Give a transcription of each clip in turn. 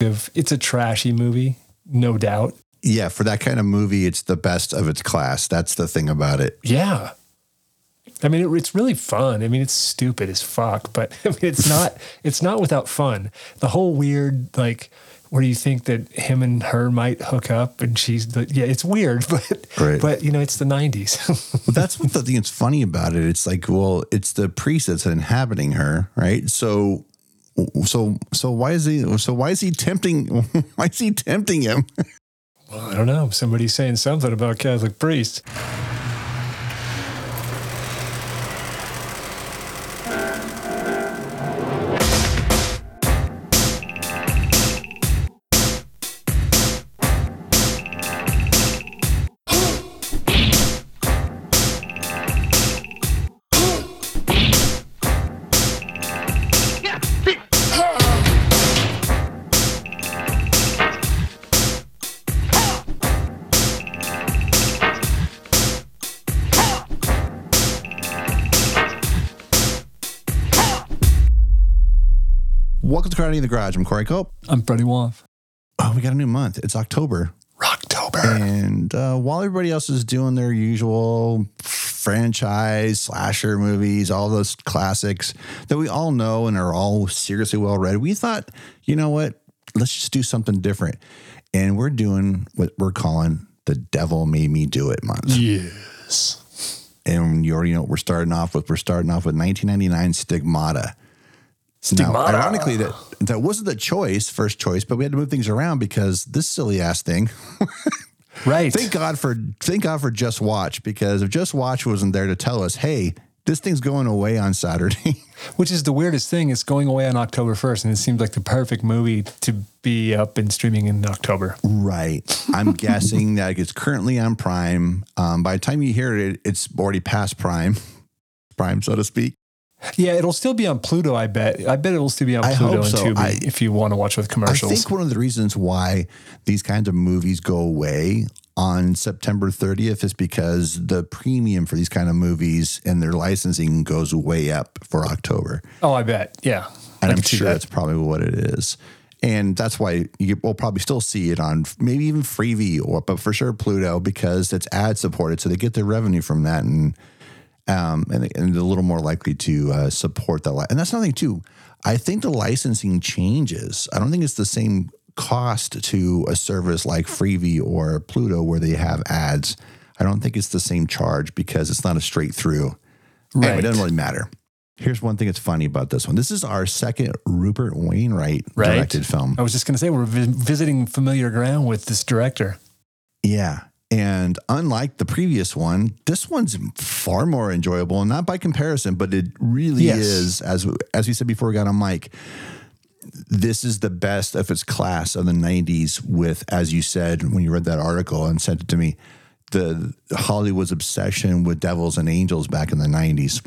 It's a trashy movie, no doubt. Yeah, for that kind of movie, it's the best of its class. That's the thing about it. Yeah. I mean, it's really fun. I mean, it's stupid as fuck, but I mean, it's not without fun. The whole weird, like, where you think that him and her might hook up and it's weird, but you know, it's the 90s. Well, that's what the thing that's funny about it. It's like, well, it's the priest that's inhabiting her, right? So why is he tempting him? Well, I don't know. Somebody's saying something about Catholic priests. In the garage. I'm Corey Cope. I'm Freddie Wolfe. Oh, we got a new month. It's October. Rocktober. And while everybody else is doing their usual franchise, slasher movies, all those classics that we all know and are all seriously well-read, we thought, you know what? Let's just do something different. And we're doing what we're calling the Devil Made Me Do It month. Yes. And you already know what we're starting off with. We're starting off with 1999 Stigmata. Now, ironically, that wasn't the first choice, but we had to move things around because this silly ass thing. Right. Thank God for Just Watch, because if Just Watch wasn't there to tell us, hey, this thing's going away on Saturday. Which is the weirdest thing. It's going away on October 1st, and it seems like the perfect movie to be up and streaming in October. Right. I'm guessing that it's currently on Prime. By the time you hear it, it's already past Prime, so to speak. Yeah, it'll still be on Pluto, I bet. I bet it'll still be on Pluto and Tubi if you want to watch with commercials. I think one of the reasons why these kinds of movies go away on September 30th is because the premium for these kind of movies and their licensing goes way up for October. Oh, I bet. Yeah. And I'm sure that's probably what it is. And that's why we'll probably still see it on maybe even Freevee, but for sure Pluto, because it's ad-supported, so they get their revenue from that and a little more likely to support that. And that's another thing, too. I think the licensing changes. I don't think it's the same cost to a service like Freevee or Pluto where they have ads. I don't think it's the same charge because it's not a straight through. Right. Anyway, it doesn't really matter. Here's one thing that's funny about this one. This is our second Rupert Wainwright directed film. I was just going to say, we're visiting familiar ground with this director. Yeah. And unlike the previous one, this one's far more enjoyable, and not by comparison, but it really is, as we said before we got on mic, this is the best of its class of the 90s with, as you said when you read that article and sent it to me, the Hollywood's obsession with devils and angels back in the 90s.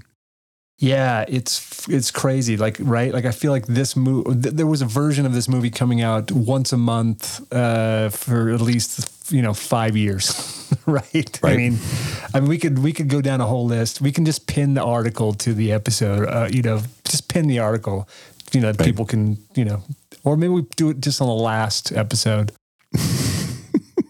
Yeah, it's crazy. Like, right? Like, I feel like this movie, there was a version of this movie coming out once a month for at least, 5 years, right? I mean, we could go down a whole list. We can just pin the article to the episode. Just pin the article. People can, or maybe we do it just on the last episode.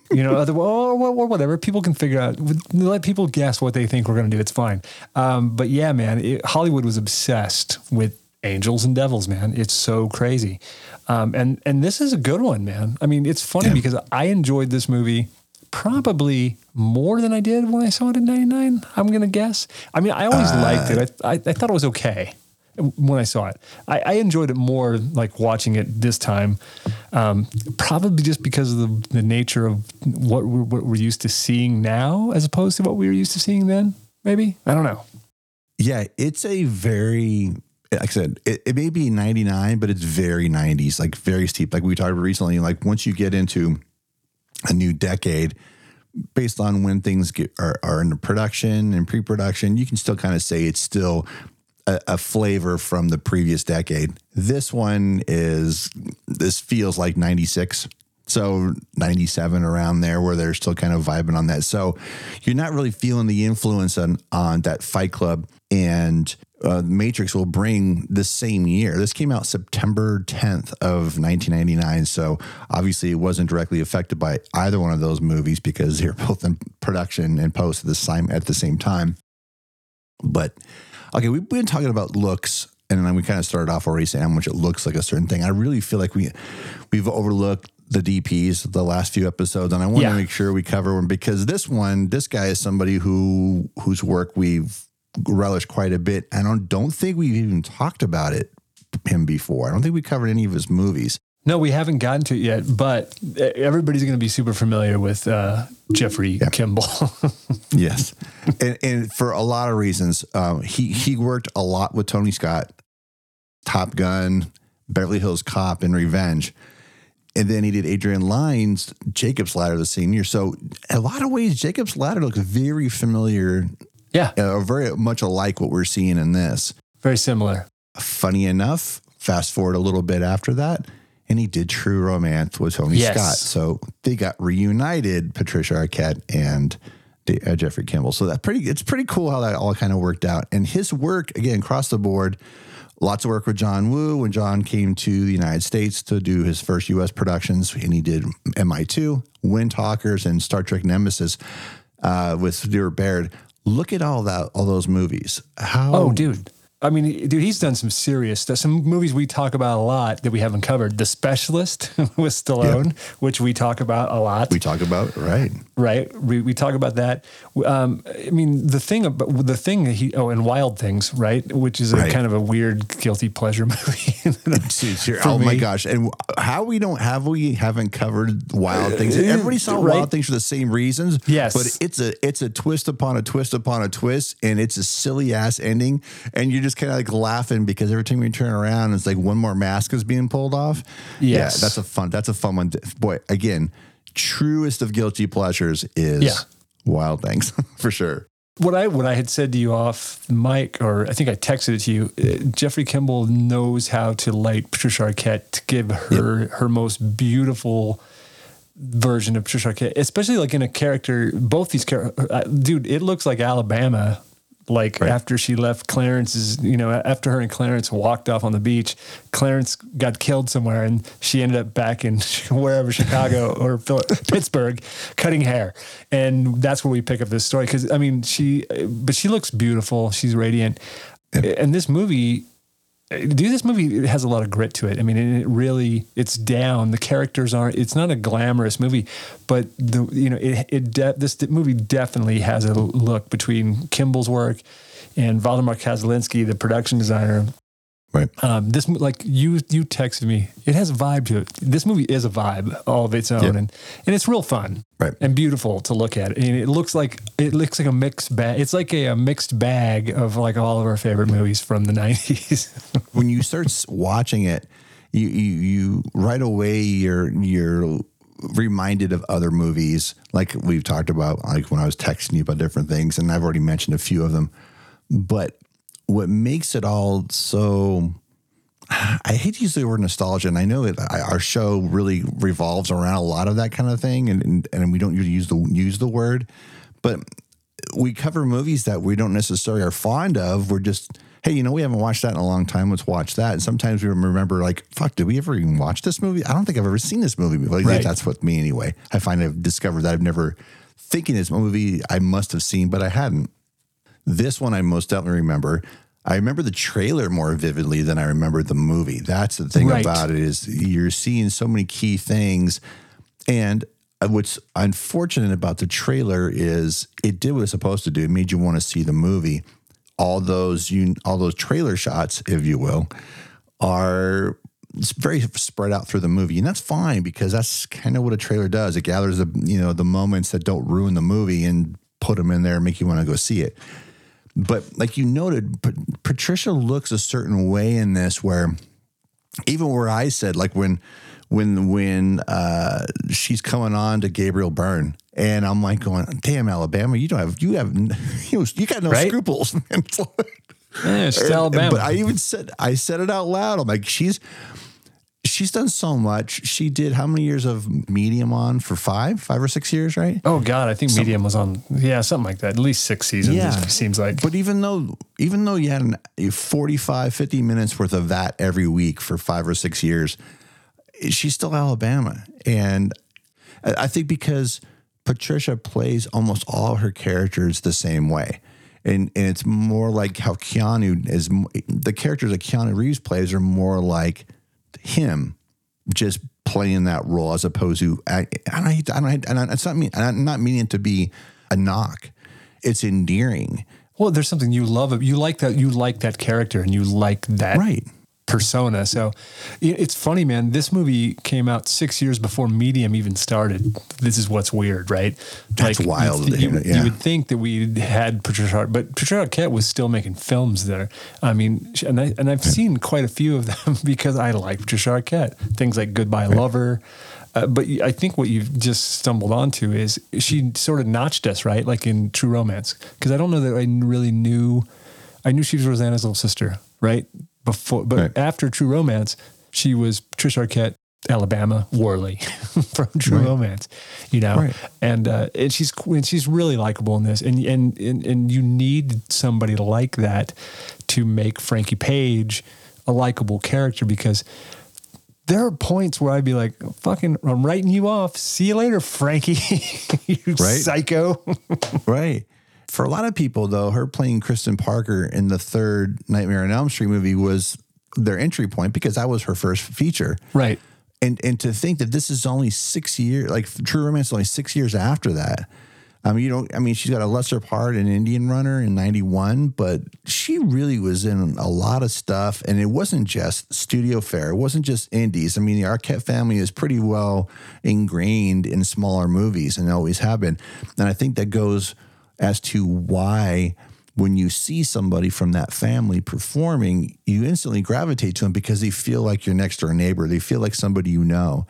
Or whatever. People can figure out. Let people guess what they think we're going to do. It's fine. But yeah, man, Hollywood was obsessed with angels and devils, man. It's so crazy. And this is a good one, man. I mean, it's funny because I enjoyed this movie probably more than I did when I saw it in 99, I'm going to guess. I mean, I always liked it. I thought it was okay when I saw it. I enjoyed it more like watching it this time, probably just because of the nature of what we're used to seeing now as opposed to what we were used to seeing then, maybe? I don't know. Yeah, it's a very, like I said, it may be 99, but it's very 90s, like very steep. Like we talked about recently, like once you get into a new decade, based on when things are in production and pre-production, you can still kind of say it's still a flavor from the previous decade. This one feels like 96. So 97 around there where they're still kind of vibing on that. So you're not really feeling the influence on that Fight Club and Matrix will bring this same year. This came out September 10th of 1999, so obviously it wasn't directly affected by either one of those movies because they're both in production and post at the same time. But, okay, we've been talking about looks, and then we kind of started off already saying how much it looks like a certain thing. I really feel like we've overlooked the DPs the last few episodes, and I want to make sure we cover them because this guy is somebody whose work we've relish quite a bit. I don't think we've even talked about him before. I don't think we covered any of his movies. No, we haven't gotten to it yet, but everybody's going to be super familiar with Jeffrey Kimball. Yes. And for a lot of reasons, he worked a lot with Tony Scott, Top Gun, Beverly Hills Cop, and Revenge. And then he did Adrian Lyne's Jacob's Ladder the same year. So in a lot of ways, Jacob's Ladder looks very familiar. Yeah. Very much alike what we're seeing in this. Very similar. Funny enough, fast forward a little bit after that, and he did True Romance with Tony Scott. So they got reunited, Patricia Arquette and Jeffrey Kimball. So it's pretty cool how that all kind of worked out. And his work, again, across the board, lots of work with John Woo. When John came to the United States to do his first U.S. productions, and he did MI2, Windhawkers, and Star Trek Nemesis with Stuart Baird. Look at all those movies. Oh, dude. I mean, dude, he's done some serious stuff. Some movies we talk about a lot that we haven't covered. The Specialist with Stallone, which we talk about a lot. We talk about, right. We talk about that. I mean, and Wild Things, right? Which is kind of a weird guilty pleasure movie. My gosh. And how we haven't covered Wild Things. Everybody saw Wild Things for the same reasons. Yes. But it's a twist upon a twist upon a twist, and it's a silly ass ending. And you're just kind of like laughing because every time you turn around, it's like one more mask is being pulled off. Yes. Yeah, that's a fun one. Boy, again, truest of guilty pleasures is Wild Things for sure. What I had said to you off mic, or I think I texted it to you, Jeffrey Kimball knows how to light Patricia Arquette to give her her most beautiful version of Patricia Arquette, especially like in a character, both these characters, dude, it looks like Alabama. Like after she left Clarence's, after her and Clarence walked off on the beach, Clarence got killed somewhere and she ended up back in wherever, Chicago or Pittsburgh, cutting hair. And that's where we pick up this story. Cause I mean, she looks beautiful. She's radiant. Yeah. And this movie has a lot of grit to it. I mean, and it's down. The characters aren't. It's not a glamorous movie, but this movie definitely has a look between Kimball's work and Waldemar Kazelinski, the production designer. Right. This like you texted me. It has a vibe to it. This movie is a vibe all of its own, and it's real fun, and beautiful to look at. And it looks like a mixed bag. It's like a mixed bag of like all of our favorite movies from the 90s. When you start watching it, you right away you're reminded of other movies like we've talked about. Like when I was texting you about different things, and I've already mentioned a few of them, but. What makes it all so, I hate to use the word nostalgia, and I know that our show really revolves around a lot of that kind of thing, and we don't usually use the word, but we cover movies that we don't necessarily are fond of. We're just, hey, we haven't watched that in a long time. Let's watch that. And sometimes we remember like, fuck, did we ever even watch this movie? I don't think I've ever seen this movie before. That's with me anyway. I find I've discovered that I've never thinking this movie I must have seen, but I hadn't. This one I most definitely remember. I remember the trailer more vividly than I remember the movie. That's the thing about it is you're seeing so many key things. And what's unfortunate about the trailer is it did what it's supposed to do. It made you want to see the movie. All those trailer shots, if you will, are very spread out through the movie. And that's fine because that's kind of what a trailer does. It gathers the moments that don't ruin the movie and put them in there and make you want to go see it. But like you noted, Patricia looks a certain way in this where even where I said, like when she's coming on to Gabriel Byrne and I'm like going, damn, Alabama, you got no scruples. It's Alabama. But I said it out loud. I'm like, she's, she's done so much. She did how many years of Medium on for five or six years, right? Oh God, I think Medium was on, something like that. At least 6 seasons, it seems like. But even though you had 45, 50 minutes worth of that every week for 5 or 6 years, she's still Alabama. And I think because Patricia plays almost all her characters the same way. And it's more like how Keanu is, the characters that Keanu Reeves plays are more like him just playing that role as opposed to, I'm not meaning it to be a knock. It's endearing. Well, there's something you love. You like that character and you like that persona. So it's funny, man. This movie came out 6 years before Medium even started. This is what's weird, right? That's like, wild. You would think that we had Patricia Arquette, but Patricia Arquette was still making films there. I mean, and I've seen quite a few of them because I like Patricia Arquette. Things like Goodbye Lover. But I think what you've just stumbled onto is she sort of notched us, right? Like in True Romance. Because I don't know that I really knew. I knew she was Rosanna's little sister, right? After True Romance, she was Trish Arquette, Alabama, Worley from True Romance, and she's really likable in this, and you need somebody like that to make Frankie Page a likable character, because there are points where I'd be like, "Fucking, I'm writing you off. See you later, Frankie, you psycho." Right. For a lot of people, though, her playing Kristen Parker in the third Nightmare on Elm Street movie was their entry point, because that was her first feature. Right. And to think that this is only 6 years, like True Romance is only 6 years after that. She's got a lesser part in Indian Runner in 91, but she really was in a lot of stuff. And it wasn't just studio fare. It wasn't just indies. I mean, the Arquette family is pretty well ingrained in smaller movies and always have been. And I think that goes as to why when you see somebody from that family performing, you instantly gravitate to them, because they feel like your next door neighbor. They feel like somebody you know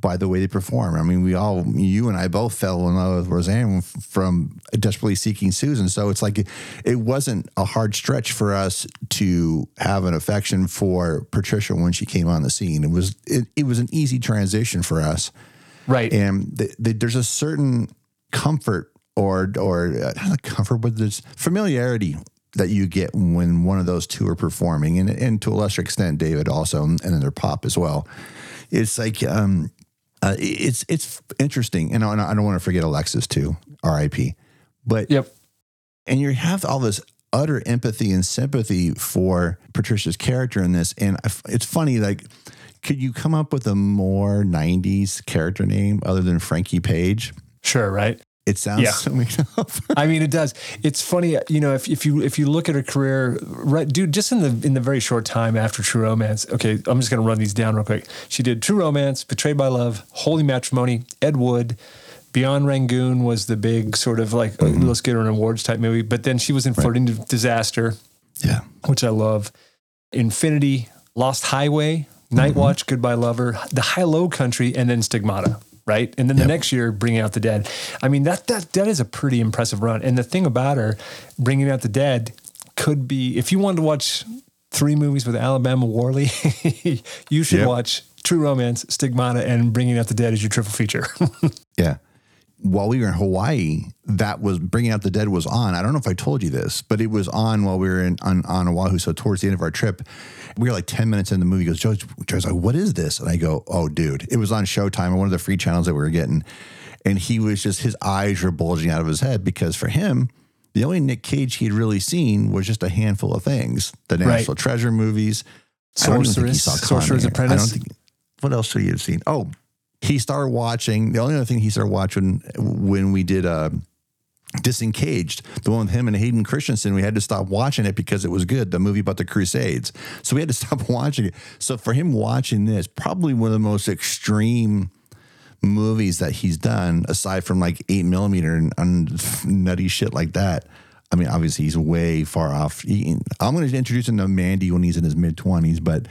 by the way they perform. I mean, you and I both fell in love with Roseanne from Desperately Seeking Susan. So it's like it wasn't a hard stretch for us to have an affection for Patricia when she came on the scene. It was an easy transition for us. Right. And there's a certain comfort but there's familiarity that you get when one of those two are performing, and to a lesser extent, David also, and then their pop as well. It's like, it's interesting. And I don't want to forget Alexis too, R.I.P. But, and you have all this utter empathy and sympathy for Patricia's character in this. And it's funny, like, could you come up with a more 90s character name other than Frankie Page? Sure, right? It sounds so made up. I mean, it does. It's funny, if you look at her career, right, dude, just in the very short time after True Romance. Okay, I'm just going to run these down real quick. She did True Romance, Betrayed by Love, Holy Matrimony, Ed Wood, Beyond Rangoon was the big sort of like, let's get her an awards type movie. But then she was in Flirting to Disaster, which I love. Infinity, Lost Highway, Night Watch, Goodbye Lover, The High-Low Country, and then Stigmata. Right. And then the next year, Bringing Out the Dead. I mean, that is a pretty impressive run. And the thing about her, Bringing Out the Dead, could be, if you wanted to watch three movies with Alabama Worley, you should watch True Romance, Stigmata, and Bringing Out the Dead as your triple feature. While we were in Hawaii, that was Bringing Out the Dead was on. I don't know if I told you this, but it was on while we were on Oahu. So towards the end of our trip, we were like 10 minutes in the movie. He goes, Joe's like, what is this? And I go, oh, dude, it was on Showtime, one of the free channels that we were getting. And he was just, his eyes were bulging out of his head, because for him, the only Nick Cage he'd really seen was just a handful of things. The National Treasure movies. Sorcerer's Apprentice. What else should he have seen? Oh, he started watching, the only other thing he started watching when we did Disengaged, the one with him and Hayden Christensen, we had to stop watching it because it was good, the movie about the Crusades. So we had to stop watching it. So for him, watching this, probably one of the most extreme movies that he's done, aside from like 8mm and nutty shit like that. I mean, obviously he's way far off. I'm going to introduce him to Mandy when he's in his mid-20s, but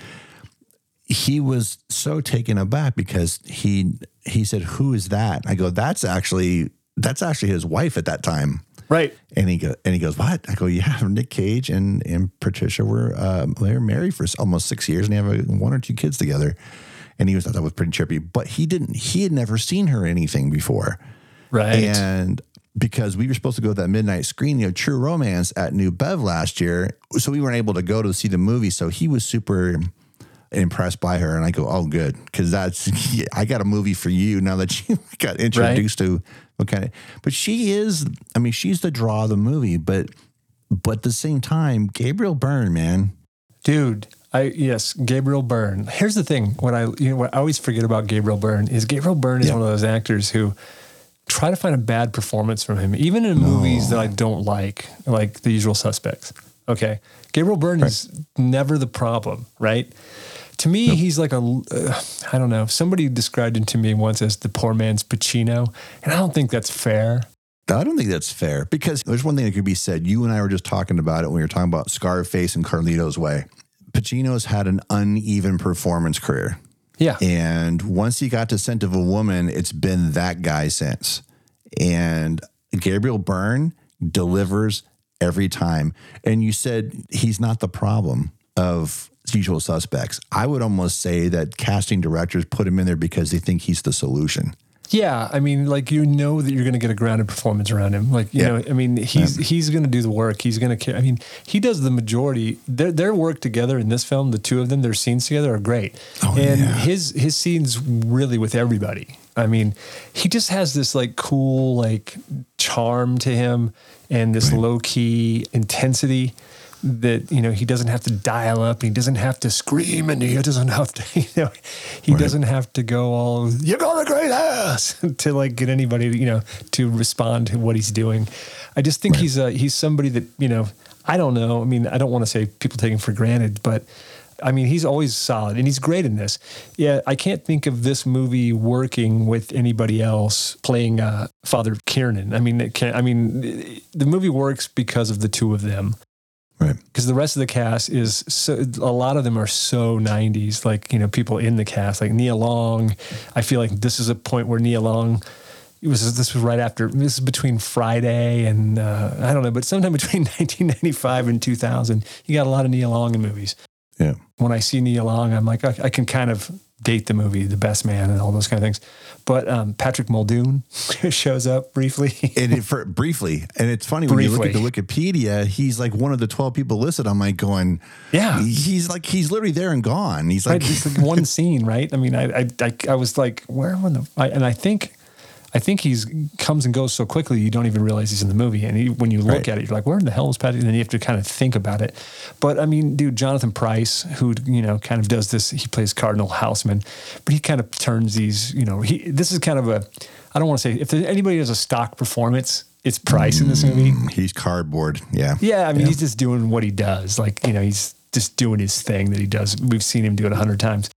he was so taken aback because he said, who is that? And I go, that's actually his wife at that time. Right. And he goes, what? I go, yeah, Nick Cage and Patricia were married for almost 6 years and they have one or two kids together. and he thought that was pretty trippy, but he had never seen her anything before. Right. And because we were supposed to go to that midnight screening of True Romance at New Bev last year, so we weren't able to go to see the movie. So he was super impressed by her, and I go, oh, good, because that's I got a movie for you now that you got introduced right. to. Okay, but she's the draw of the movie, but at the same time, Gabriel Byrne, man, dude. Yes, Gabriel Byrne. Here's the thing: what I always forget about Gabriel Byrne is Gabriel Byrne is one of those actors who. Try to find a bad performance from him, even in movies that I don't like The Usual Suspects. Okay. Gabriel Byrne is never the problem, right? To me, he's like I don't know. Somebody described him to me once as the poor man's Pacino, and I don't think that's fair. I don't think that's fair, because there's one thing that could be said. You and I were just talking about it when we were talking about Scarface and Carlito's Way. Pacino's had an uneven performance career. Yeah. And once he got to Scent of a Woman, it's been that guy since. And Gabriel Byrne delivers every time. And you said he's not the problem of Usual Suspects. I would almost say that casting directors put him in there because they think he's the solution. Yeah. I mean, that you're going to get a grounded performance around him. He's going to do the work. He's going to care. I mean, he does the majority. Their work together in this film, the two of them, their scenes together are great. Oh, and his scenes really with everybody. I mean, he just has this cool, charm to him and this low key intensity that, he doesn't have to dial up, and he doesn't have to scream, and he doesn't have to, doesn't have to go all, "You got a great ass," to get anybody, to respond to what he's doing. I just think he's somebody that, I don't know. I mean, I don't want to say people take him for granted, but I mean, he's always solid, and he's great in this. Yeah, I can't think of this movie working with anybody else playing Father Kiernan. I mean, the movie works because of the two of them. Right. Because the rest of the cast is a lot of them are so 90s, people in the cast, like Nia Long. I feel like this is a point where Nia Long, this was right after, this is between Friday and, I don't know, but sometime between 1995 and 2000, you got a lot of Nia Long in movies. Yeah. When I see Nia Long, I'm like, I can kind of date the movie, The Best Man and all those kind of things. But Patrick Muldoon shows up briefly. And it's funny when you look at the Wikipedia, he's one of the 12 people listed. I'm going, yeah, he's literally there and gone. He's like, one scene, right? I mean, I was like, where am I? And I think he's comes and goes so quickly you don't even realize he's in the movie. And when you look at it, you're like, where in the hell is Patrick? And then you have to kind of think about it. But I mean, dude, Jonathan Pryce, who, kind of does this, he plays Cardinal Houseman, but he kind of turns these, this is kind of a, I don't want to say, if anybody has a stock performance, it's Pryce in this movie. He's cardboard. Yeah. Yeah. I mean, he's just doing what he does. He's just doing his thing that he does. We've seen him do it 100 times.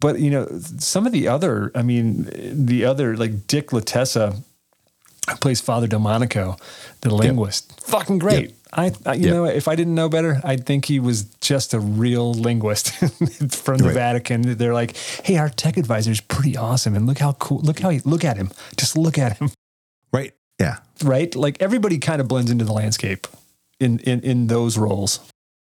But, some of the other, like Dick LaTessa, who plays Father Delmonico, the linguist, fucking great. Yep. I if I didn't know better, I'd think he was just a real linguist from the Vatican. They're like, hey, our tech advisor is pretty awesome. And look how cool, look at him. Just look at him. Right. Yeah. Right. Like everybody kind of blends into the landscape in those roles.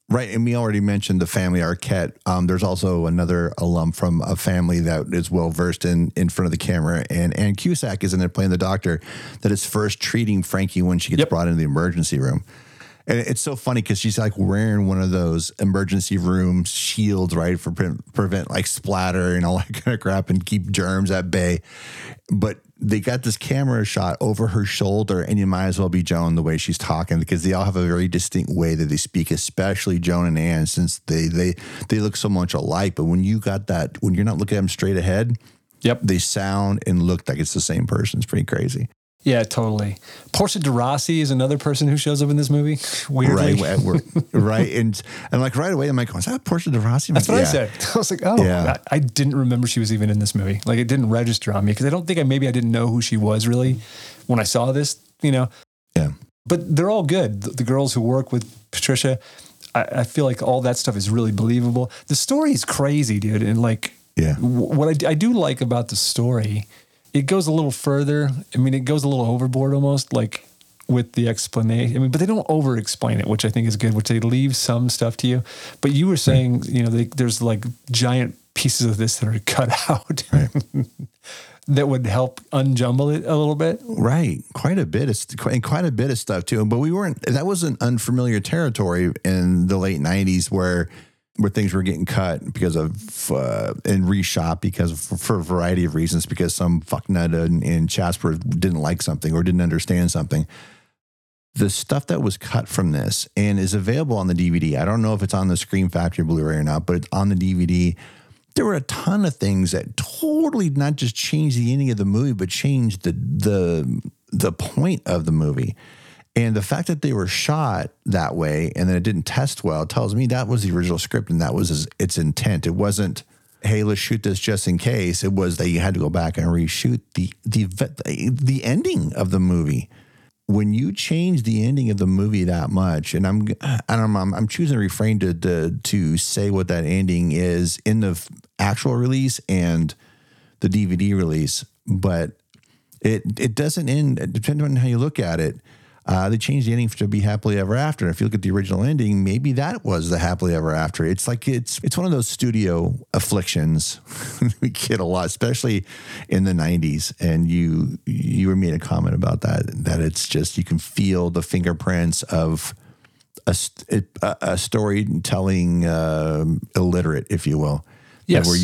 Right, and we already mentioned the family Arquette. There's also another alum from a family that is well-versed in front of the camera, and Ann Cusack is in there playing the doctor that is first treating Frankie when she gets brought into the emergency room. And it's so funny because she's wearing one of those emergency room shields, right, for prevent splatter and all that kind of crap and keep germs at bay. But they got this camera shot over her shoulder, and you might as well be Joan the way she's talking, because they all have a very distinct way that they speak, especially Joan and Anne, since they look so much alike. But when you got that, when you're not looking at them straight ahead, they sound and look like it's the same person. It's pretty crazy. Yeah, totally. Portia de Rossi is another person who shows up in this movie. Weirdly. Right. Right. And right away, I'm is that Portia de Rossi? That's what I said. I was like, I didn't remember she was even in this movie. It didn't register on me because I don't think I didn't know who she was really when I saw this, Yeah. But they're all good. The girls who work with Patricia, I feel like all that stuff is really believable. The story is crazy, dude. And what I do like about the story, it goes a little further. I mean, it goes a little overboard almost, with the explanation. I mean, but they don't over-explain it, which I think is good, which they leave some stuff to you. But you were saying, there's giant pieces of this that are cut out right. that would help unjumble it a little bit. Right. Quite a bit. Quite a bit of stuff too. But that wasn't unfamiliar territory in the late 90s where things were getting cut because of, and reshot for a variety of reasons, because some fucknut in Jasper didn't like something or didn't understand something. The stuff that was cut from this and is available on the DVD. I don't know if it's on the Scream Factory Blu-ray or not, but it's on the DVD. There were a ton of things that totally not just changed the ending of the movie, but changed the point of the movie. And the fact that they were shot that way and then it didn't test well tells me that was the original script and that was its intent. It wasn't, hey, let's shoot this just in case. It was that you had to go back and reshoot the ending of the movie. When you change the ending of the movie that much, and I'm choosing to refrain to say what that ending is in the actual release and the DVD release, but it doesn't end. Depending on how you look at it, they changed the ending to be happily ever after. And if you look at the original ending, maybe that was the happily ever after. It's like it's one of those studio afflictions we get a lot, especially in the 90s. And you made a comment about that it's just you can feel the fingerprints of a storytelling illiterate, if you will. Yes. Where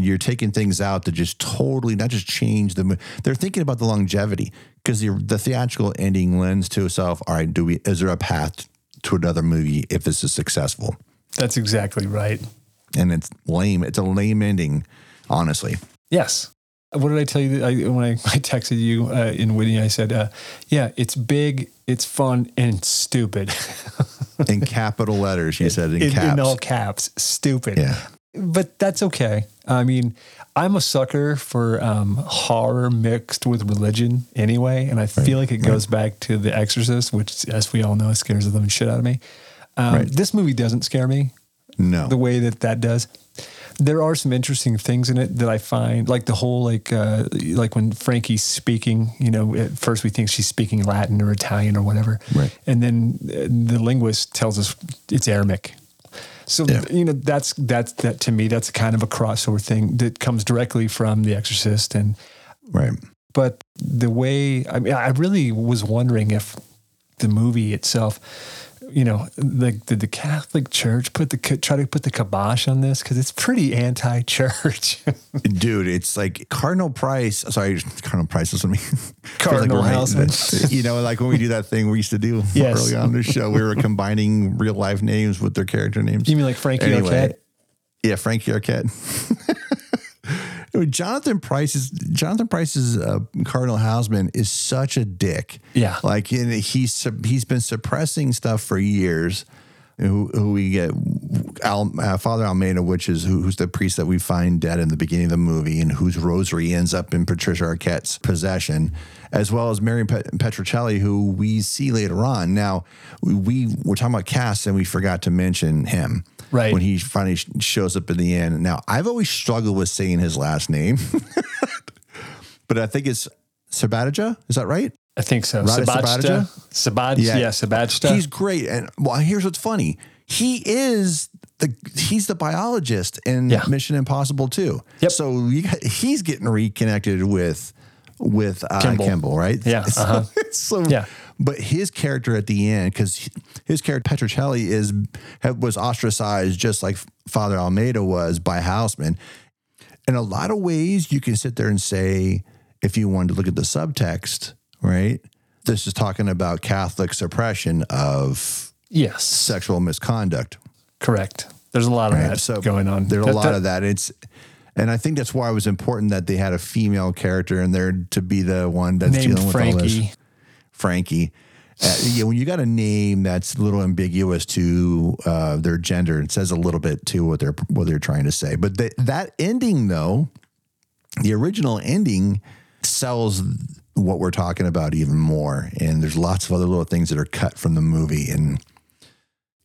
you're taking things out to just totally not just change the movie. They're thinking about the longevity because the theatrical ending lends to itself. All right, is there a path to another movie if this is successful? That's exactly right. And it's lame. It's a lame ending, honestly. Yes. What did I tell you when I texted you in Whitney? I said, "Yeah, it's big, it's fun, and it's stupid." In capital letters, you said in caps. In all caps, stupid. Yeah. But that's okay. I mean, I'm a sucker for horror mixed with religion anyway, and I feel like it goes back to The Exorcist, which, as we all know, scares the living shit out of me. This movie doesn't scare me. No. The way that does. There are some interesting things in it that I find, like the whole, like when Frankie's speaking, you know, at first we think she's speaking Latin or Italian or whatever. Right. And then the linguist tells us it's Aramaic. So, you know, that's to me, that's kind of a crossover thing that comes directly from The Exorcist. And right. But the way, I mean, I really was wondering if the movie itself, you know, like did the Catholic Church try to put the kibosh on this? Because it's pretty anti-church. Dude, it's like Cardinal Houseman. You know, like when we do that thing we used to do early on in the show, we were combining real life names with their character names. You mean like Arquette? Yeah, Frankie Arquette. Jonathan Pryce's Cardinal Houseman is such a dick. Yeah, like and he's been suppressing stuff for years. Who we get Father Almeida, which is who's the priest that we find dead in the beginning of the movie, and whose rosary ends up in Patricia Arquette's possession, as well as Mary Petruccelli, who we see later on. Now we're talking about Cass, and we forgot to mention him. Right. When he finally shows up in the end. Now, I've always struggled with saying his last name, but I think it's Sabadija. Is that right? I think so. Sabadija. Yeah, Sabadija. He's great. And well, here's what's funny. He's the biologist in Mission Impossible 2. Yep. So he's getting reconnected with Kimball, right? Yeah. Uh-huh. But his character at the end, because his character Petruccelli was ostracized just like Father Almeida was by Houseman. In a lot of ways, you can sit there and say, if you wanted to look at the subtext, right? This is talking about Catholic suppression of sexual misconduct. Correct. There's a lot of that going on. There's a lot of that. And I think that's why it was important that they had a female character in there to be the one that's dealing with all this. Frankie. When you got a name that's a little ambiguous to their gender, it says a little bit to what they're trying to say. But that ending, though, the original ending sells what we're talking about even more. And there's lots of other little things that are cut from the movie. And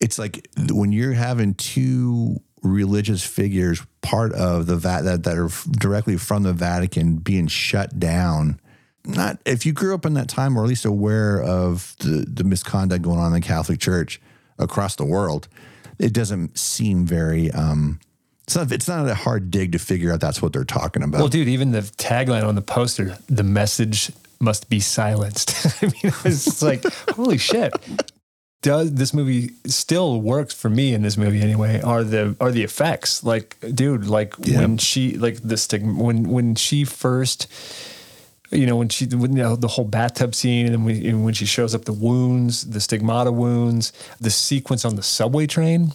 it's like when you're having two religious figures, part of the that are directly from the Vatican, being shut down. Not if you grew up in that time, or at least aware of the misconduct going on in the Catholic Church across the world, it doesn't seem very It's not a hard dig to figure out that's what they're talking about. Well, dude, even the tagline on the poster, the message must be silenced. I mean, it's like, holy shit. Does this movie still works for me in this movie anyway? Are the effects like, dude, like when she, like the stigma, when she first, you know, when she, when, you know, the whole bathtub scene and when she shows up the wounds, the stigmata wounds, the sequence on the subway train,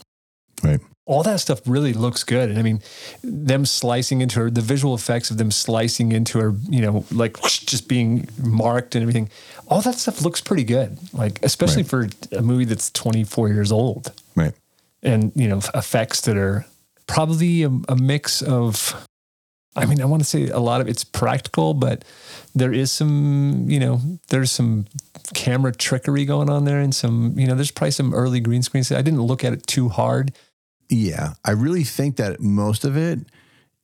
right? All that stuff really looks good. And I mean, them slicing into her, the visual effects of them slicing into her, you know, like just being marked and everything. All that stuff looks pretty good. Like, especially for a movie that's 24 years old. Right. And, you know, effects that are probably a mix of, I mean, I want to say a lot of it's practical, but there is some, you know, there's some camera trickery going on there and some, you know, there's probably some early green screen stuff. I didn't look at it too hard. Yeah, I really think that most of it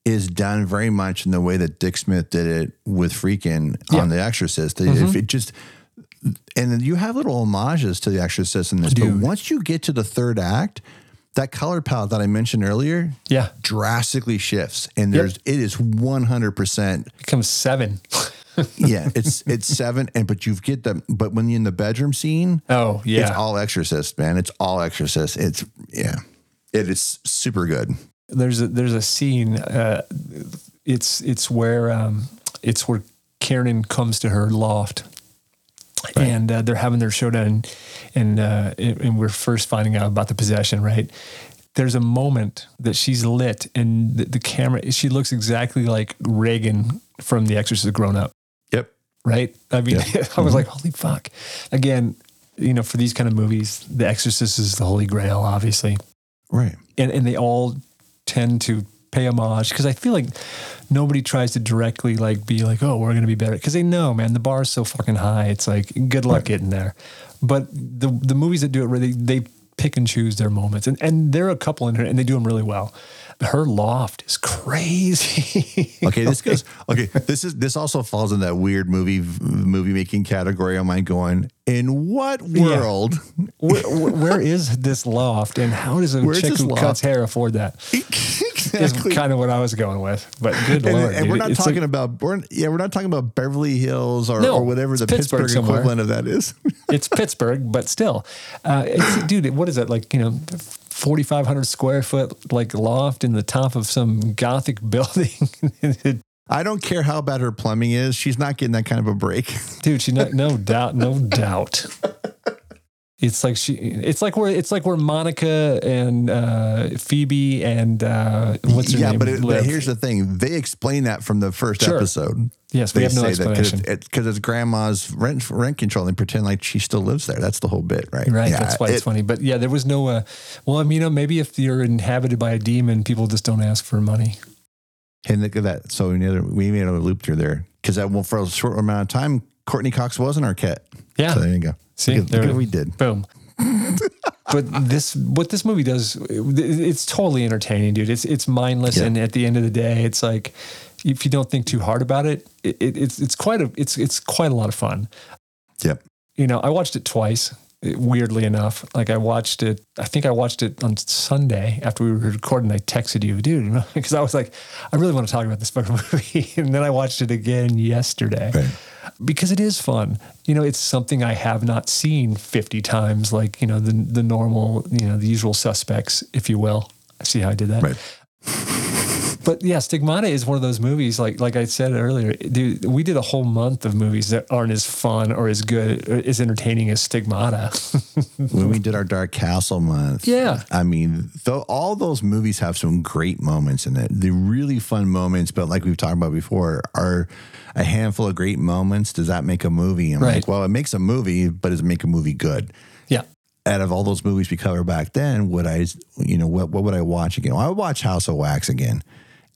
is done very much in the way that Dick Smith did it with Freakin' on The Exorcist. Mm-hmm. If it just, and then you have little homages to The Exorcist in this, but once you get to the third act, that color palette that I mentioned earlier, drastically shifts, and there's it is 100%. It becomes 7. Yeah, it's 7, but you get them. But when you're in the bedroom scene, it's all Exorcist, man. It's all Exorcist. It's It is super good. There's a scene. It's where Karen comes to her loft, and they're having their showdown, and we're first finding out about the possession. Right? There's a moment that she's lit, and the camera. She looks exactly like Reagan from The Exorcist grown up. Yep. Right. I mean, I was like, holy fuck. Again, you know, for these kind of movies, The Exorcist is the holy grail, obviously. Right. And they all tend to pay homage because I feel like nobody tries to directly like be like, oh, we're going to be better. Because they know, man, the bar is so fucking high. It's like, good luck getting there. But the movies that do it, really, they pick and choose their moments. And there are a couple in here and they do them really well. Her loft is crazy. Okay, this goes, this also falls in that weird movie making category. Am I going, in what world? Yeah. Where is this loft and how does a chick who cuts hair afford that? Exactly. Is kind of what I was going with. But good Lord. And we're not talking about, we're not talking about Beverly Hills or whatever the Pittsburgh equivalent of that is. It's Pittsburgh, but still. Dude, what is that? Like, you know, 4,500 square foot like loft in the top of some Gothic building. I don't care how bad her plumbing is; she's not getting that kind of a break, dude. She no doubt. It's like where Monica and Phoebe and what's her name? Yeah, but here's the thing: they explain that from the first episode. Yes, we have no explanation because it's grandma's rent control and pretend like she still lives there. That's the whole bit, right? Right. Yeah, that's why it's funny. But yeah, there was no. Well, I mean, you know, maybe if you're inhabited by a demon, people just don't ask for money. And look at that. So we made a loop through there because for a short amount of time, Courtney Cox was an Arquette. Yeah. So there you go. See, there we did. Boom. But what this movie does, it's totally entertaining, dude. It's mindless, and at the end of the day, it's like if you don't think too hard about it, it's quite a lot of fun. Yep. You know, I watched it twice. Weirdly enough, like I think I watched it on Sunday after we were recording. I texted you, dude, because I was like, I really want to talk about this fucking movie. And then I watched it again yesterday because it is fun. You know, it's something I have not seen 50 times, like, you know, the normal, you know, the usual suspects, if you will. See how I did that? Right. But yeah, Stigmata is one of those movies, like I said earlier, dude, we did a whole month of movies that aren't as fun or as good, or as entertaining as Stigmata. When we did our Dark Castle month. Yeah. I mean, all those movies have some great moments in it. The really fun moments, but like we've talked about before, are a handful of great moments. Does that make a movie? I'm like, well, it makes a movie, but does it make a movie good? Yeah. Out of all those movies we covered back then, what would I watch again? Well, I would watch House of Wax again.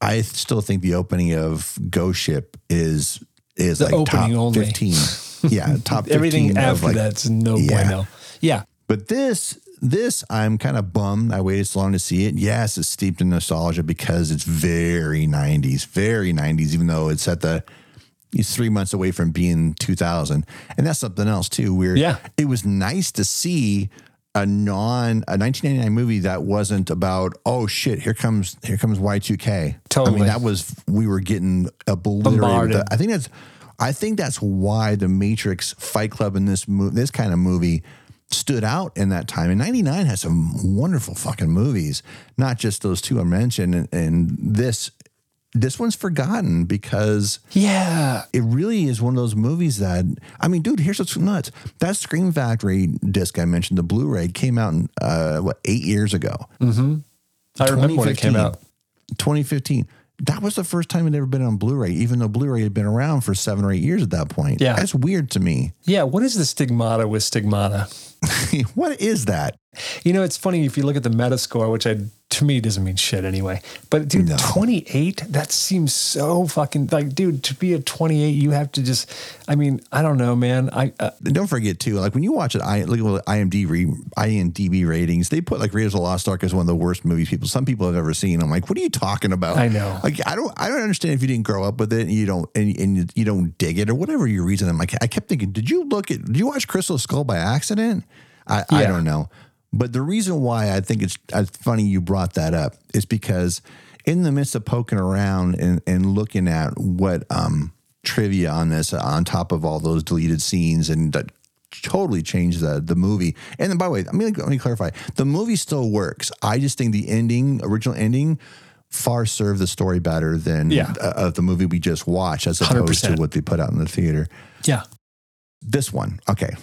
I still think the opening of Ghost Ship is the like top only. 15. Yeah, top 15. Everything after like, that's no bueno. Yeah. But this I'm kind of bummed. I waited so long to see it. Yes, it's steeped in nostalgia because it's very 90s, even though it's at he's 3 months away from being 2000. And that's something else too. It was nice to see a 1999 movie that wasn't about, oh shit, here comes Y2K. Totally. I mean, we were getting obliterated. Bombarded. I think that's why The Matrix, Fight Club, and this kind of movie stood out in that time. And 99 has some wonderful fucking movies, not just those two I mentioned. And this one's forgotten because it really is one of those movies that, I mean, dude, here's what's nuts. That Scream Factory disc I mentioned, the Blu-ray, came out 8 years ago. Mm-hmm. I remember when it came out. 2015. That was the first time it had ever been on Blu-ray, even though Blu-ray had been around for 7 or 8 years at that point. Yeah. That's weird to me. Yeah. What is the stigmata with Stigmata? What is that? You know, it's funny if you look at the Metascore, which to me doesn't mean shit anyway. But dude, 28, that seems so fucking like, dude, to be a 28, you have to just, I mean, I don't know, man. Don't forget too, like when you watch it, I look at IMDb ratings. They put like Raiders of the Lost Ark as one of the worst movies some people have ever seen. I'm like, what are you talking about? I know. Like, I don't understand if you didn't grow up with it and you don't dig it or whatever your reason. I'm like, I kept thinking, did you watch Crystal Skull by accident? I don't know. But the reason why I think it's funny you brought that up is because in the midst of poking around and looking at what trivia on this, on top of all those deleted scenes and that totally changed the movie. And then, by the way, let me clarify. The movie still works. I just think the original ending far served the story better than of the movie we just watched as opposed 100%. To what they put out in the theater. Yeah. This one. Okay.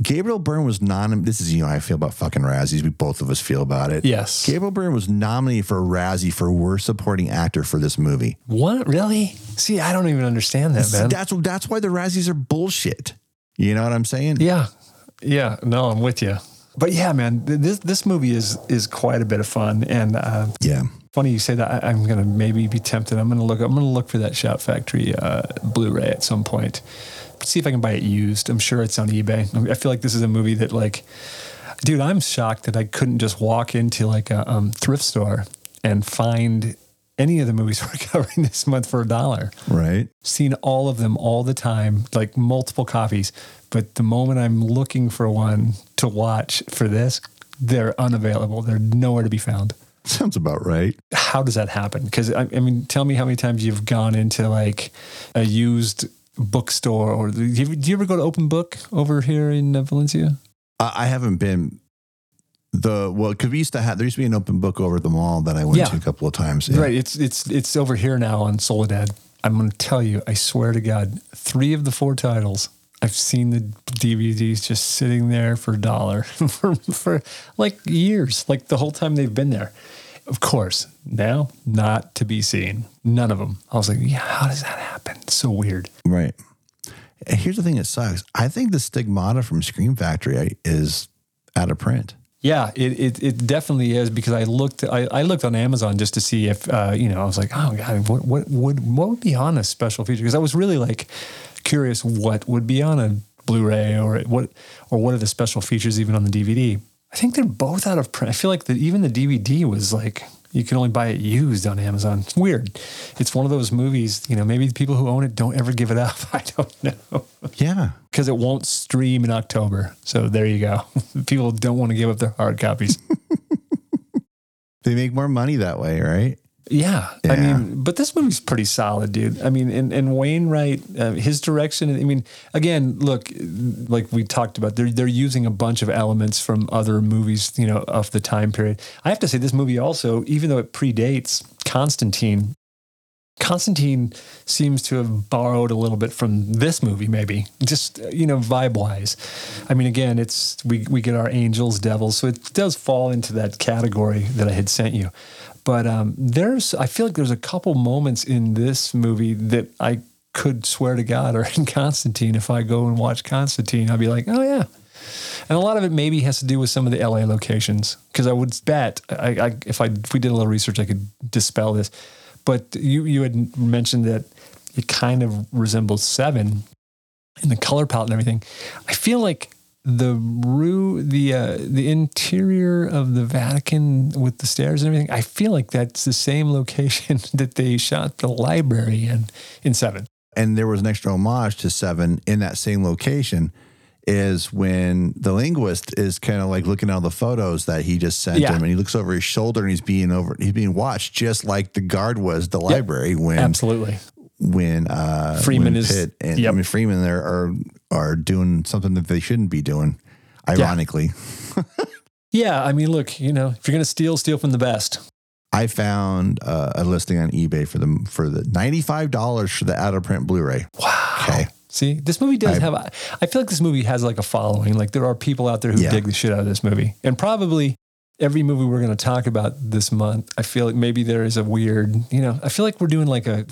Gabriel Byrne was nominated. This is, you know, how I feel about fucking Razzies. We both of us feel about it. Yes. Gabriel Byrne was nominated for a Razzie for worst supporting actor for this movie. What? Really? See, I don't even understand that, man. That's why the Razzies are bullshit. You know what I'm saying? Yeah. Yeah. No, I'm with you. But yeah, man, this movie is quite a bit of fun. And yeah. Funny you say that. I'm going to maybe be tempted. I'm going to look for that Shout Factory Blu-ray at some point. See if I can buy it used. I'm sure it's on eBay. I feel like this is a movie that, like, dude, I'm shocked that I couldn't just walk into like a thrift store and find any of the movies we're covering this month for $1. Right. Seen all of them all the time, like multiple copies. But the moment I'm looking for one to watch for this, they're unavailable. They're nowhere to be found. Sounds about right. How does that happen? Because, I mean, tell me how many times you've gone into like a used bookstore, or do you ever go to Open Book over here in Valencia? I haven't been. There used to be an Open Book over at the mall that I went to a couple of times. Yeah. Right, it's over here now on Soledad. I'm going to tell you, I swear to God, 3 of the 4 titles I've seen the DVDs just sitting there for $1 for like years, like the whole time they've been there. Of course, now not to be seen. None of them. I was like, yeah, how does that happen? It's so weird. Right. Here's the thing that sucks. I think the Stigmata from Scream Factory is out of print. Yeah, it definitely is, because I looked on Amazon just to see if, you know, I was like, oh God, what would be on a special feature? Because I was really like curious what would be on a Blu-ray or what are the special features even on the DVD? I think they're both out of print. I feel like even the DVD was like, you can only buy it used on Amazon. It's weird. It's one of those movies, you know, maybe the people who own it don't ever give it up. I don't know. Yeah. Because it won't stream in October. So there you go. People don't want to give up their hard copies. They make more money that way, right? Yeah. I mean, but this movie's pretty solid, dude. I mean, and Wainwright, his direction, I mean, again, look, like we talked about, they're using a bunch of elements from other movies, you know, of the time period. I have to say this movie also, even though it predates Constantine, Constantine seems to have borrowed a little bit from this movie, maybe, just, you know, vibe-wise. I mean, again, it's we get our angels, devils, so it does fall into that category that I had sent you. But I feel like there's a couple moments in this movie that I could swear to God are in Constantine. If I go and watch Constantine, I'll be like, oh yeah. And a lot of it maybe has to do with some of the LA locations, because I would bet, if we did a little research, I could dispel this. But you had mentioned that it kind of resembles Seven in the color palette and everything. I feel like the interior of the Vatican with the stairs and everything, I feel like that's the same location that they shot the library in Seven. And there was an extra homage to Seven in that same location is when the linguist is kind of like looking at all the photos that he just sent him, and he looks over his shoulder and he's being watched just like the guard was the library when Freeman when Pitt and I mean, Freeman there are doing something that they shouldn't be doing, ironically. Yeah, I mean, look, you know, if you're gonna steal from the best. I found a listing on eBay for the $95 for the out of print Blu-ray. Wow. Okay. See, this movie does I feel like this movie has like a following. Like there are people out there who dig the shit out of this movie. And probably every movie we're going to talk about this month, I feel like maybe there is a weird, you know, I feel like we're doing like a,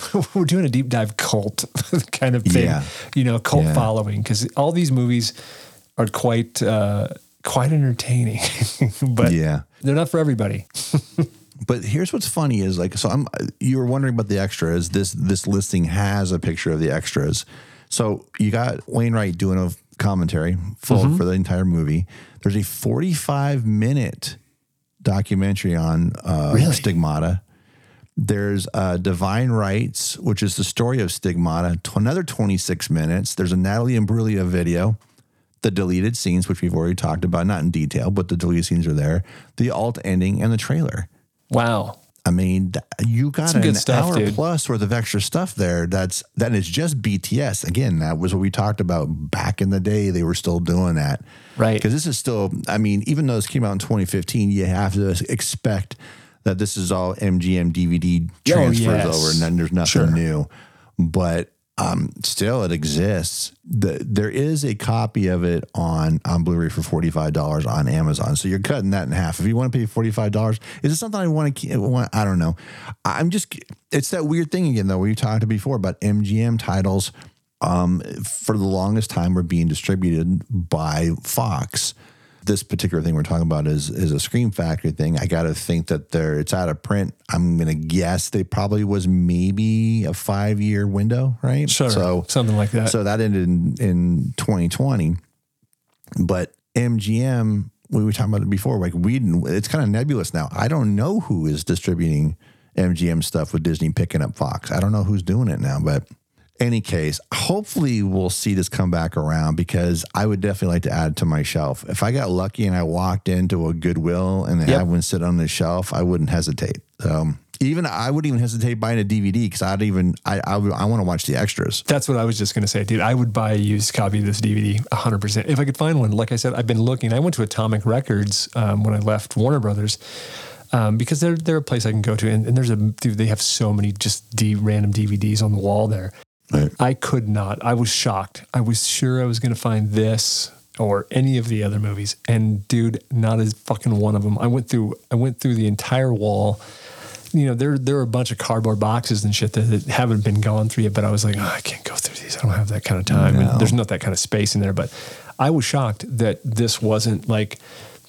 deep dive cult kind of thing, you know, cult following. Cause all these movies are quite entertaining, but they're not for everybody. But here's what's funny is like, so you were wondering about the extras. This listing has a picture of the extras. So you got Wainwright doing a commentary for the entire movie. There's a 45-minute documentary on Stigmata. There's Divine Rights, which is the story of Stigmata, another 26 minutes. There's a Natalie Imbruglia video, the deleted scenes, which we've already talked about, not in detail, but the deleted scenes are there, the alt ending, and the trailer. Wow. I mean, you got an hour plus worth of extra stuff there. That is just BTS. Again, that was what we talked about back in the day. They were still doing that. Right. Because this is still, I mean, even though this came out in 2015, you have to expect that this is all MGM DVD transfers over, and then there's nothing new. But still, it exists. There is a copy of it on Blu-ray for $45 on Amazon. So you're cutting that in half. If you want to pay $45, is it something I want to keep? I don't know. It's that weird thing again, though, where you talked before about MGM titles for the longest time were being distributed by Fox. This particular thing we're talking about is a Scream Factory thing. I got to think that it's out of print. I'm going to guess they probably was maybe a 5-year window, right? Sure, so, something like that. So that ended in 2020. But MGM, we were talking about it before, like it's kind of nebulous now. I don't know who is distributing MGM stuff with Disney picking up Fox. I don't know who's doing it now, but... Any case, hopefully we'll see this come back around because I would definitely like to add it to my shelf. If I got lucky and I walked into a Goodwill and they had one sit on the shelf, I wouldn't hesitate. I wouldn't even hesitate buying a DVD because I want to watch the extras. That's what I was just going to say, dude. I would buy a used copy of this DVD 100% if I could find one. Like I said, I've been looking. I went to Atomic Records when I left Warner Brothers. Because they're a place I can go to, and there's they have so many just random DVDs on the wall there. Right. I could not. I was shocked. I was sure I was going to find this or any of the other movies, and dude, not a fucking one of them. I went through the entire wall. You know, there are a bunch of cardboard boxes and shit that haven't been gone through yet. But I was like, I can't go through these. I don't have that kind of time. No. And there's not that kind of space in there. But I was shocked that this wasn't like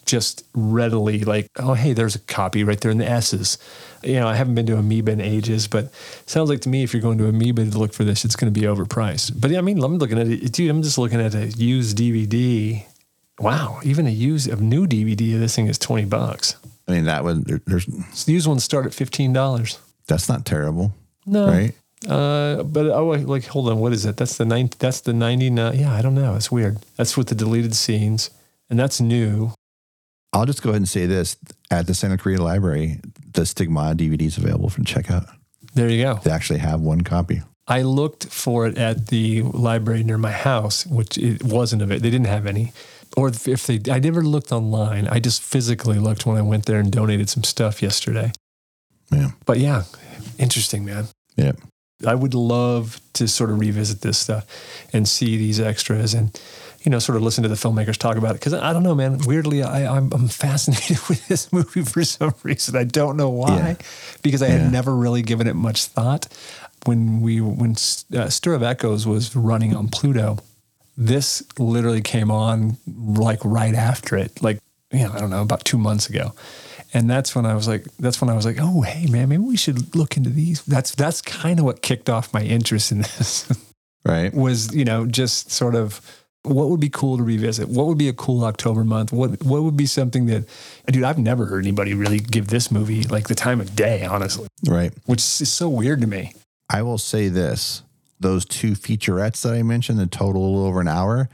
just readily like, oh, hey, there's a copy right there in the S's. You know, I haven't been to Amoeba in ages, but it sounds like to me if you're going to Amoeba to look for this, it's going to be overpriced. But I mean, I'm looking at it, dude, I'm just looking at a used DVD. Wow, even a new DVD of this thing is $20. I mean, that one, the used ones start at $15. That's not terrible. No. Right? Hold on, what is it? That's the 99. Yeah, I don't know. It's weird. That's with the deleted scenes, and that's new. I'll just go ahead and say this. At the Santa Clarita Library, the Stigmata DVD is available for checkout. There you go. They actually have one copy. I looked for it at the library near my house, which it wasn't of it. They didn't have any. Or I never looked online. I just physically looked when I went there and donated some stuff yesterday. Yeah. But yeah, interesting, man. Yeah. I would love to sort of revisit this stuff and see these extras and, you know, sort of listen to the filmmakers talk about it. Because I don't know, man. Weirdly, I'm fascinated with this movie for some reason. I don't know why, because I had never really given it much thought. When Stir of Echoes was running on Pluto, this literally came on like right after it. Like, you know, I don't know, about 2 months ago. And that's when I was like, oh, hey, man, maybe we should look into these. That's kind of what kicked off my interest in this. Right. Was, you know, just sort of what would be cool to revisit? What would be a cool October month? What would be something that, dude, I've never heard anybody really give this movie like the time of day, honestly. Right. Which is so weird to me. I will say this. Those two featurettes that I mentioned, the total a little over an hour,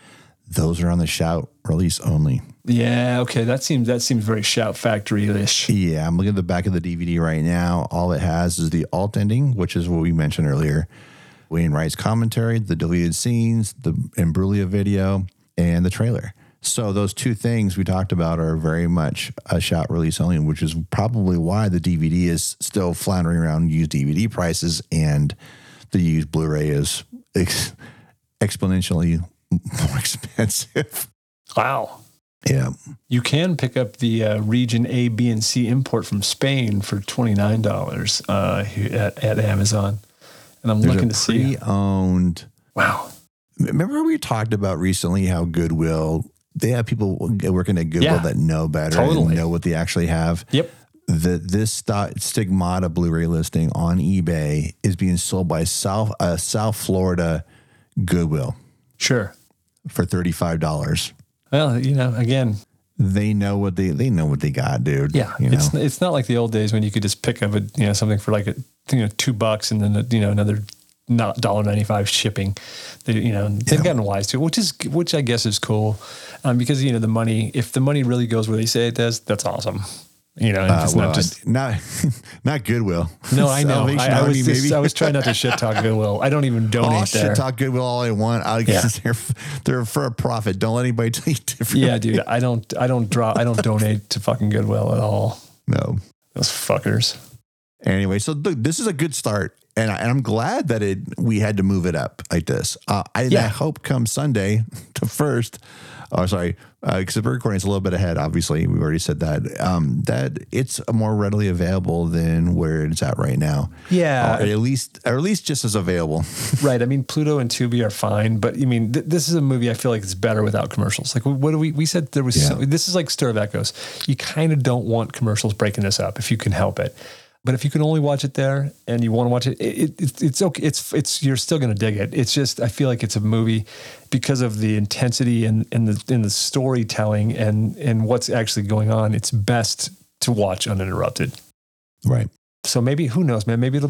those are on the Shout release only. Yeah, okay. That seems very Shout Factory-ish. Yeah, I'm looking at the back of the DVD right now. All it has is the alt ending, which is what we mentioned earlier. Wainwright's commentary, the deleted scenes, the Imbruglia video, and the trailer. So those two things we talked about are very much a Shout release only, which is probably why the DVD is still floundering around used DVD prices and the used Blu-ray is exponentially more expensive. Wow. Yeah. You can pick up the Region A, B, and C import from Spain for $29 at Amazon. And I'm looking to see. There's a pre-owned. Wow. Remember we talked about recently how Goodwill, they have people working at Goodwill that know better and know what they actually have. Yep. This Stigmata Blu-ray listing on eBay is being sold by South Florida Goodwill. Sure. For $35. Well, you know, again, they know what they got, dude. Yeah, you know? It's not like the old days when you could just pick up something for like $2 and then another $1.95 shipping. They've gotten wise to it, which I guess is cool, because the money, if the money really goes where they say it does, that's awesome. Not Goodwill. No, I know. I was trying not to shit talk Goodwill. I don't even donate there. I'll shit talk Goodwill all I want. I guess they're for a profit. Don't let anybody take different. Yeah, dude. I don't donate to fucking Goodwill at all. No, those fuckers. Anyway, so look, this is a good start, and I'm glad that we had to move it up like this. I hope come Sunday the first. Oh, sorry, because the recording is a little bit ahead, obviously. We've already said that. That it's more readily available than where it's at right now. Yeah. Or at least just as available. Right. I mean, Pluto and Tubi are fine, but, I mean, this is a movie I feel like it's better without commercials. Like, what do we said there was... Yeah. This is like Stir of Echoes. You kind of don't want commercials breaking this up if you can help it. But if you can only watch it there and you want to watch it, it's okay. It's you're still going to dig it. It's just, I feel like it's a movie because of the intensity and the storytelling and what's actually going on. It's best to watch uninterrupted. Right. So maybe, who knows, man, maybe it'll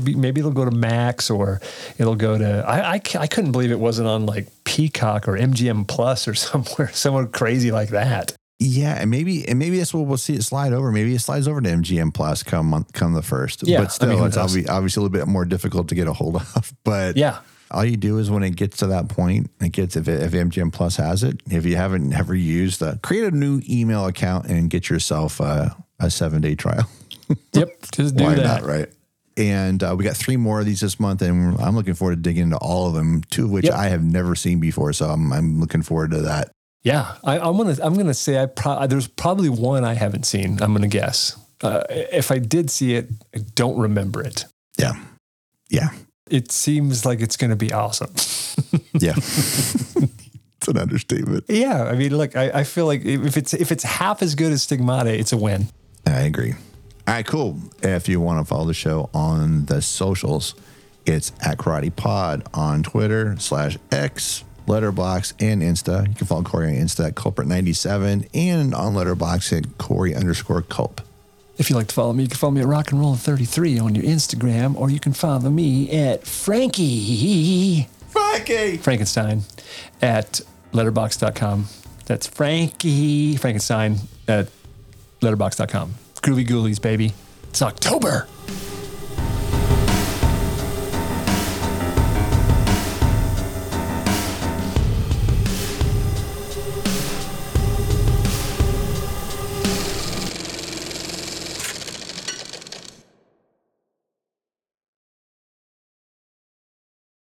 go to Max or it'll go to, I couldn't believe it wasn't on like Peacock or MGM Plus or somewhere crazy like that. Yeah, and maybe that's what we'll see it slide over. Maybe it slides over to MGM Plus come the first. Yeah, but still, it's obviously a little bit more difficult to get a hold of. But yeah, all you do is when it gets to that point, if MGM Plus has it, if you haven't ever used that, create a new email account and get yourself a 7-day trial. Yep, just do that. Why not, right? And we got 3 more of these this month, and I'm looking forward to digging into all of them, 2 of which I have never seen before. So I'm looking forward to that. Yeah, I'm gonna say there's probably one I haven't seen. I'm gonna guess. If I did see it, I don't remember it. Yeah. It seems like it's gonna be awesome. Yeah, it's an understatement. Yeah, I mean, look, I feel like if it's half as good as Stigmata, it's a win. I agree. All right, cool. If you want to follow the show on the socials, it's at Karate Pod on Twitter /X. Letterboxd and Insta. You can follow Corey on Insta at Culprit97 and on Letterboxd at Corey_Culp. If you'd like to follow me, you can follow me at Rock and Roll 33 on your Instagram, or you can follow me at Frankie Frankenstein at Letterboxd.com. That's Frankie Frankenstein at Letterboxd.com. Groovy Ghoulies, baby. It's October.